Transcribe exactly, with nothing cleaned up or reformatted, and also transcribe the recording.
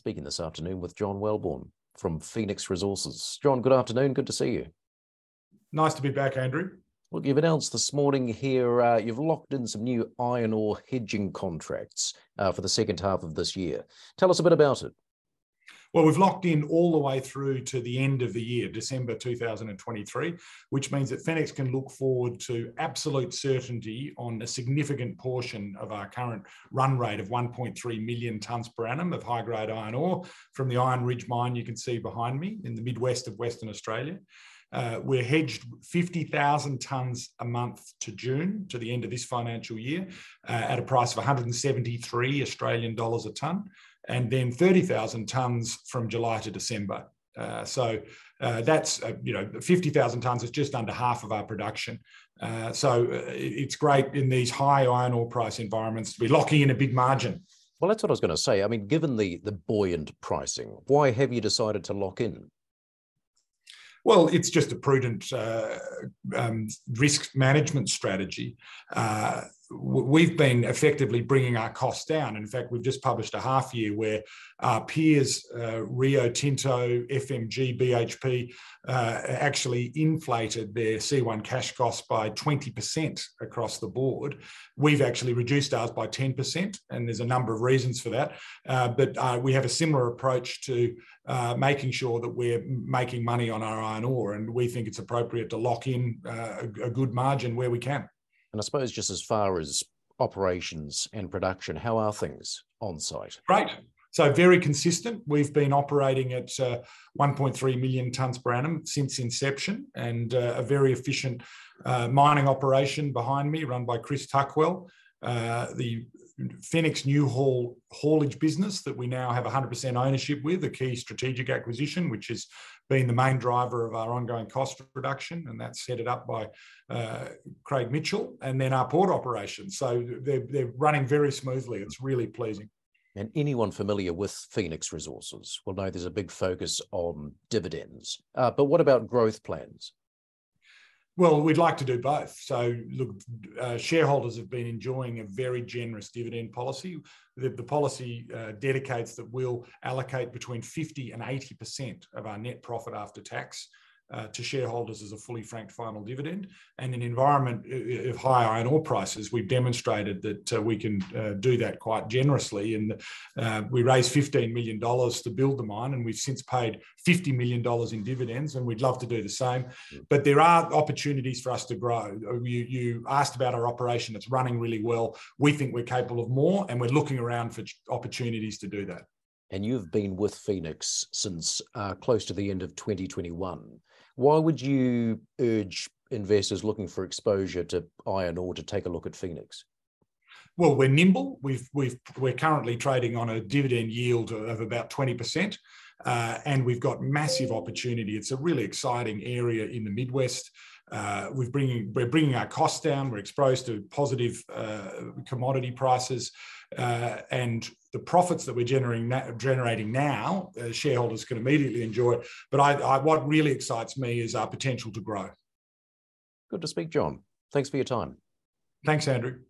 speaking this afternoon with John Wellborn from Fenix Resources. John, good afternoon. Good to see you. Nice to be back, Andrew. Look, you've announced this morning here, uh, you've locked in some new iron ore hedging contracts uh, for the second half of this year. Tell us a bit about it. Well, we've locked in all the way through to the end of the year, December two thousand twenty-three, which means that Fenix can look forward to absolute certainty on a significant portion of our current run rate of one point three million tonnes per annum of high-grade iron ore from the Iron Ridge mine you can see behind me in the Midwest of Western Australia. Uh, we're hedged fifty thousand tonnes a month to June, to the end of this financial year, uh, at a price of one hundred seventy-three Australian dollars a tonne, and then thirty thousand tonnes from July to December. Uh, so uh, that's, uh, you know, fifty thousand tonnes is just under half of our production. Uh, so it's great in these high iron ore price environments to be locking in a big margin. Well, that's what I was going to say. I mean, given the, the buoyant pricing, why have you decided to lock in? Well, it's just a prudent uh, um, risk management strategy. Uh, we've been effectively bringing our costs down. In fact, we've just published a half year where our peers, uh, Rio Tinto, F M G, B H P, uh, actually inflated their C one cash costs by twenty percent across the board. We've actually reduced ours by ten percent, and there's a number of reasons for that. Uh, but uh, we have a similar approach to uh, making sure that we're making money on our iron ore, and we think it's appropriate to lock in uh, a good margin where we can. And I suppose just as far as operations and production, how are things on site? Great. So very consistent. We've been operating at uh, one point three million tonnes per annum since inception, and uh, a very efficient uh, mining operation behind me run by Chris Tuckwell. Uh, the Fenix Newhaul haulage business that we now have one hundred percent ownership with, a key strategic acquisition, which has been the main driver of our ongoing cost reduction, and that's headed up by uh, Craig Mitchell, and then our port operations. So they're, they're running very smoothly. It's really pleasing. And anyone familiar with Fenix Resources will know there's a big focus on dividends. Uh, but what about growth plans? Well, we'd like to do both. So, look, uh, shareholders have been enjoying a very generous dividend policy. The, the policy uh, dedicates that we'll allocate between fifty and eighty percent of our net profit after tax uh, to shareholders as a fully franked final dividend. And in an environment of high iron ore prices, we've demonstrated that uh, we can uh, do that quite generously. And uh, we raised fifteen million dollars to build the mine, and we've since paid fifty million dollars in dividends, and we'd love to do the same. But there are opportunities for us to grow. You, you asked about our operation that's running really well. We think we're capable of more, and we're looking around for opportunities to do that. And you've been with Fenix since uh, close to the end of twenty twenty-one. Why would you urge investors looking for exposure to iron ore to take a look at Fenix? Well, we're nimble. We've, we've, we're currently trading on a dividend yield of about twenty percent, uh, and we've got massive opportunity. It's a really exciting area in the Midwest. Uh, we've bringing, we're bringing our costs down. We're exposed to positive uh, commodity prices, uh, and the profits that we're generating, generating now, uh, shareholders can immediately enjoy. But I, I, what really excites me is our potential to grow. Good to speak, John. Thanks for your time. Thanks, Andrew.